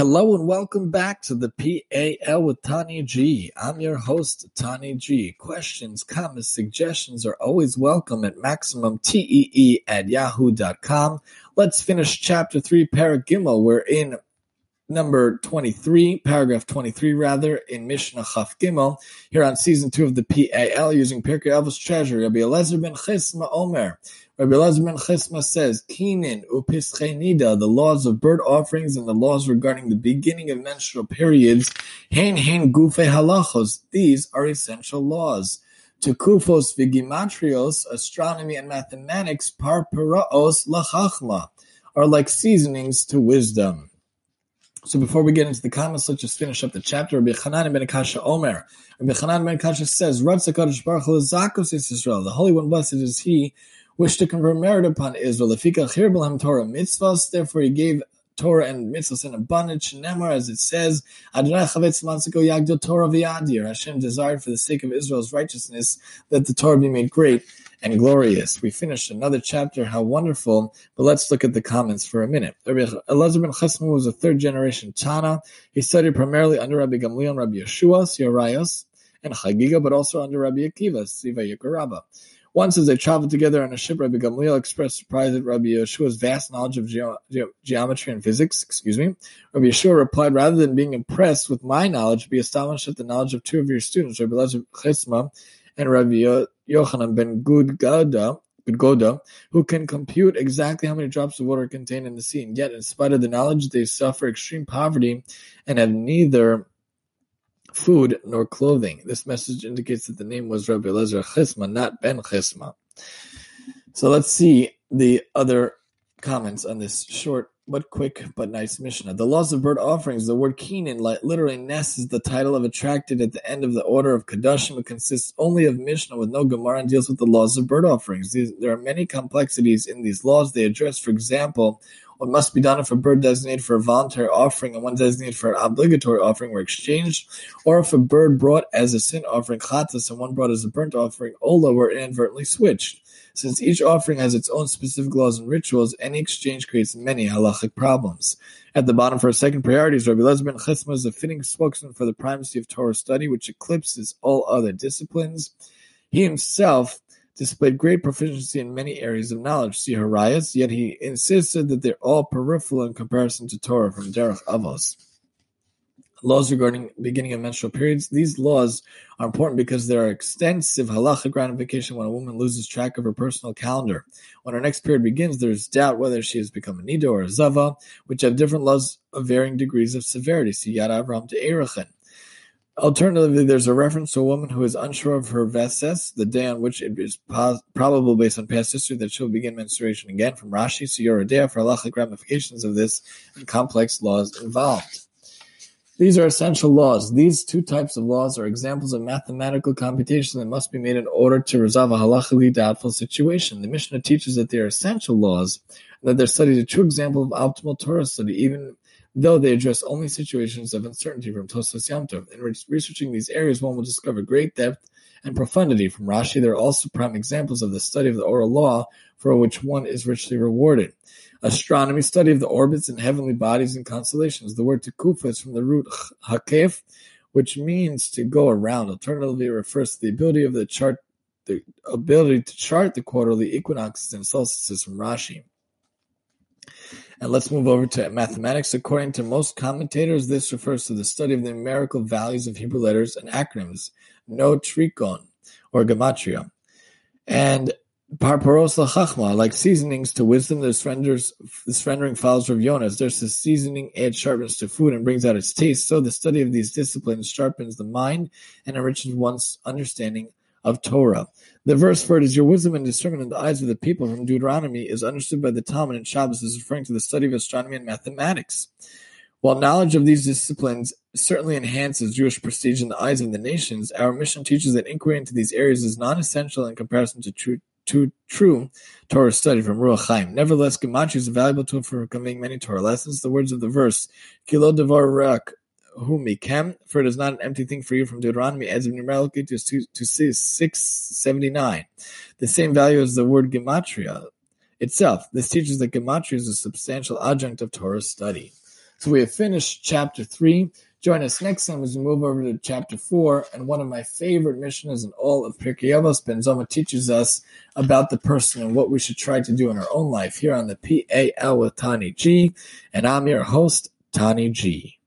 Hello and welcome back to the PAL with Tani G. I'm your host, Tani G. Questions, comments, suggestions are always welcome at MaximumTEE@yahoo.com. Let's finish Chapter 3, Parag Gimel. We're in number 23, paragraph 23 rather, in Mishnah Chaf Gimel, here on Season 2 of the PAL, using Pirkei Avos Treasury. Rabbi Elazar ben Chisma Omer. Rabbi Elazar ben Chisma says, Kinin upis, the laws of bird offerings and the laws regarding the beginning of menstrual periods, hein gufe halachos, these are essential laws. Tukufos vigimatrios, astronomy and mathematics, parporosa chachma, are like seasonings to wisdom. So before we get into the comments, let's just finish up the chapter. Rabbi Chanan ben Kasha Omer. Rabbi Chanan ben Kasha says, the Holy One, blessed is He, wished to confer merit upon Israel. Therefore He gave Torah and mitzvahs in abundance. As it says, Hashem desired for the sake of Israel's righteousness that the Torah be made great and glorious. We finished another chapter, how wonderful, but let's look at the comments for a minute. Rabbi Elazar ben Chisma was a third-generation Tana. He studied primarily under Rabbi Gamliel and Rabbi Yeshua Yerayah and Chagiga, but also under Rabbi Akiva, Siva Yekaraba. Once, as they traveled together on a ship, Rabbi Gamliel expressed surprise at Rabbi Yeshua's vast knowledge of geometry and physics. Rabbi Yeshua replied, rather than being impressed with my knowledge, be astonished at the knowledge of two of your students, Rabbi Elazar ben Chisma and Rabbi Yochanan ben Gudgoda, who can compute exactly how many drops of water are contained in the sea, and yet, in spite of the knowledge, they suffer extreme poverty and have neither food nor clothing. This message indicates that the name was Rabbi Elazar Chisma, not Ben Chisma. So let's see the other comments on this short but quick but nice Mishnah. The laws of bird offerings, the word Kinin, literally Ness, is the title of attracted at the end of the order of Kedushim. It consists only of Mishnah with no Gemara and deals with the laws of bird offerings. There are many complexities in these laws. They address, for example, what must be done if a bird designated for a voluntary offering and one designated for an obligatory offering were exchanged, or if a bird brought as a sin offering, khatas, and one brought as a burnt offering, Ola, were inadvertently switched. Since each offering has its own specific laws and rituals, any exchange creates many halachic problems. At the bottom for our second priorities, Rabbi Elazar ben Chisma is a fitting spokesman for the primacy of Torah study, which eclipses all other disciplines. He himself displayed great proficiency in many areas of knowledge, see Harayas, yet he insisted that they're all peripheral in comparison to Torah, from Derech Avos. Laws regarding beginning of menstrual periods. These laws are important because there are extensive halachic ramifications when a woman loses track of her personal calendar. When her next period begins, there is doubt whether she has become a Nido or a zava, which have different laws of varying degrees of severity. See Yad Avraham to Eirechen. Alternatively, there's a reference to a woman who is unsure of her vases, the day on which it is probable based on past history that she will begin menstruation again, from Rashi, Soyu Rida, for halachic ramifications of this and complex laws involved. These are essential laws. These two types of laws are examples of mathematical computation that must be made in order to resolve a halachically doubtful situation. The Mishnah teaches that they are essential laws, and that their study is a true example of optimal Torah study, even though they address only situations of uncertainty, from Tosafot. In researching these areas, one will discover great depth and profundity. From Rashi, there are also prime examples of the study of the oral law, for which one is richly rewarded. Astronomy, study of the orbits and heavenly bodies and constellations. The word Tukufos is from the root Hakef, which means to go around. Alternatively, it refers to the ability to chart the quarterly equinoxes and solstices, from Rashi. And let's move over to mathematics. According to most commentators, this refers to the study of the numerical values of Hebrew letters and acronyms, no trigon or gematria, and parporosa chachma, like seasonings to wisdom. This rendering follows from Yonas. There's this seasoning adds sharpness to food and brings out its taste. So the study of these disciplines sharpens the mind and enriches one's understanding of Torah. The verse, for it is your wisdom and discernment in the eyes of the people, from Deuteronomy, is understood by the Talmud and Shabbos as referring to the study of astronomy and mathematics. While knowledge of these disciplines certainly enhances Jewish prestige in the eyes of the nations, our mission teaches that inquiry into these areas is non-essential in comparison to true Torah study, from Ruach Haim. Nevertheless, gematria is a valuable tool for conveying many Torah lessons. The words of the verse, Kilo devar rak humikem, for it is not an empty thing for you, from Deuteronomy, adds numerically to 679, the same value as the word gematria itself. This teaches that gematria is a substantial adjunct of Torah study. So we have finished chapter 3. Join us next time as we move over to chapter 4, and one of my favorite missionaries in all of Pirkei Avos, Ben Zoma teaches us about the person and what we should try to do in our own life here on the PAL with Tani G, and I'm your host, Tani G.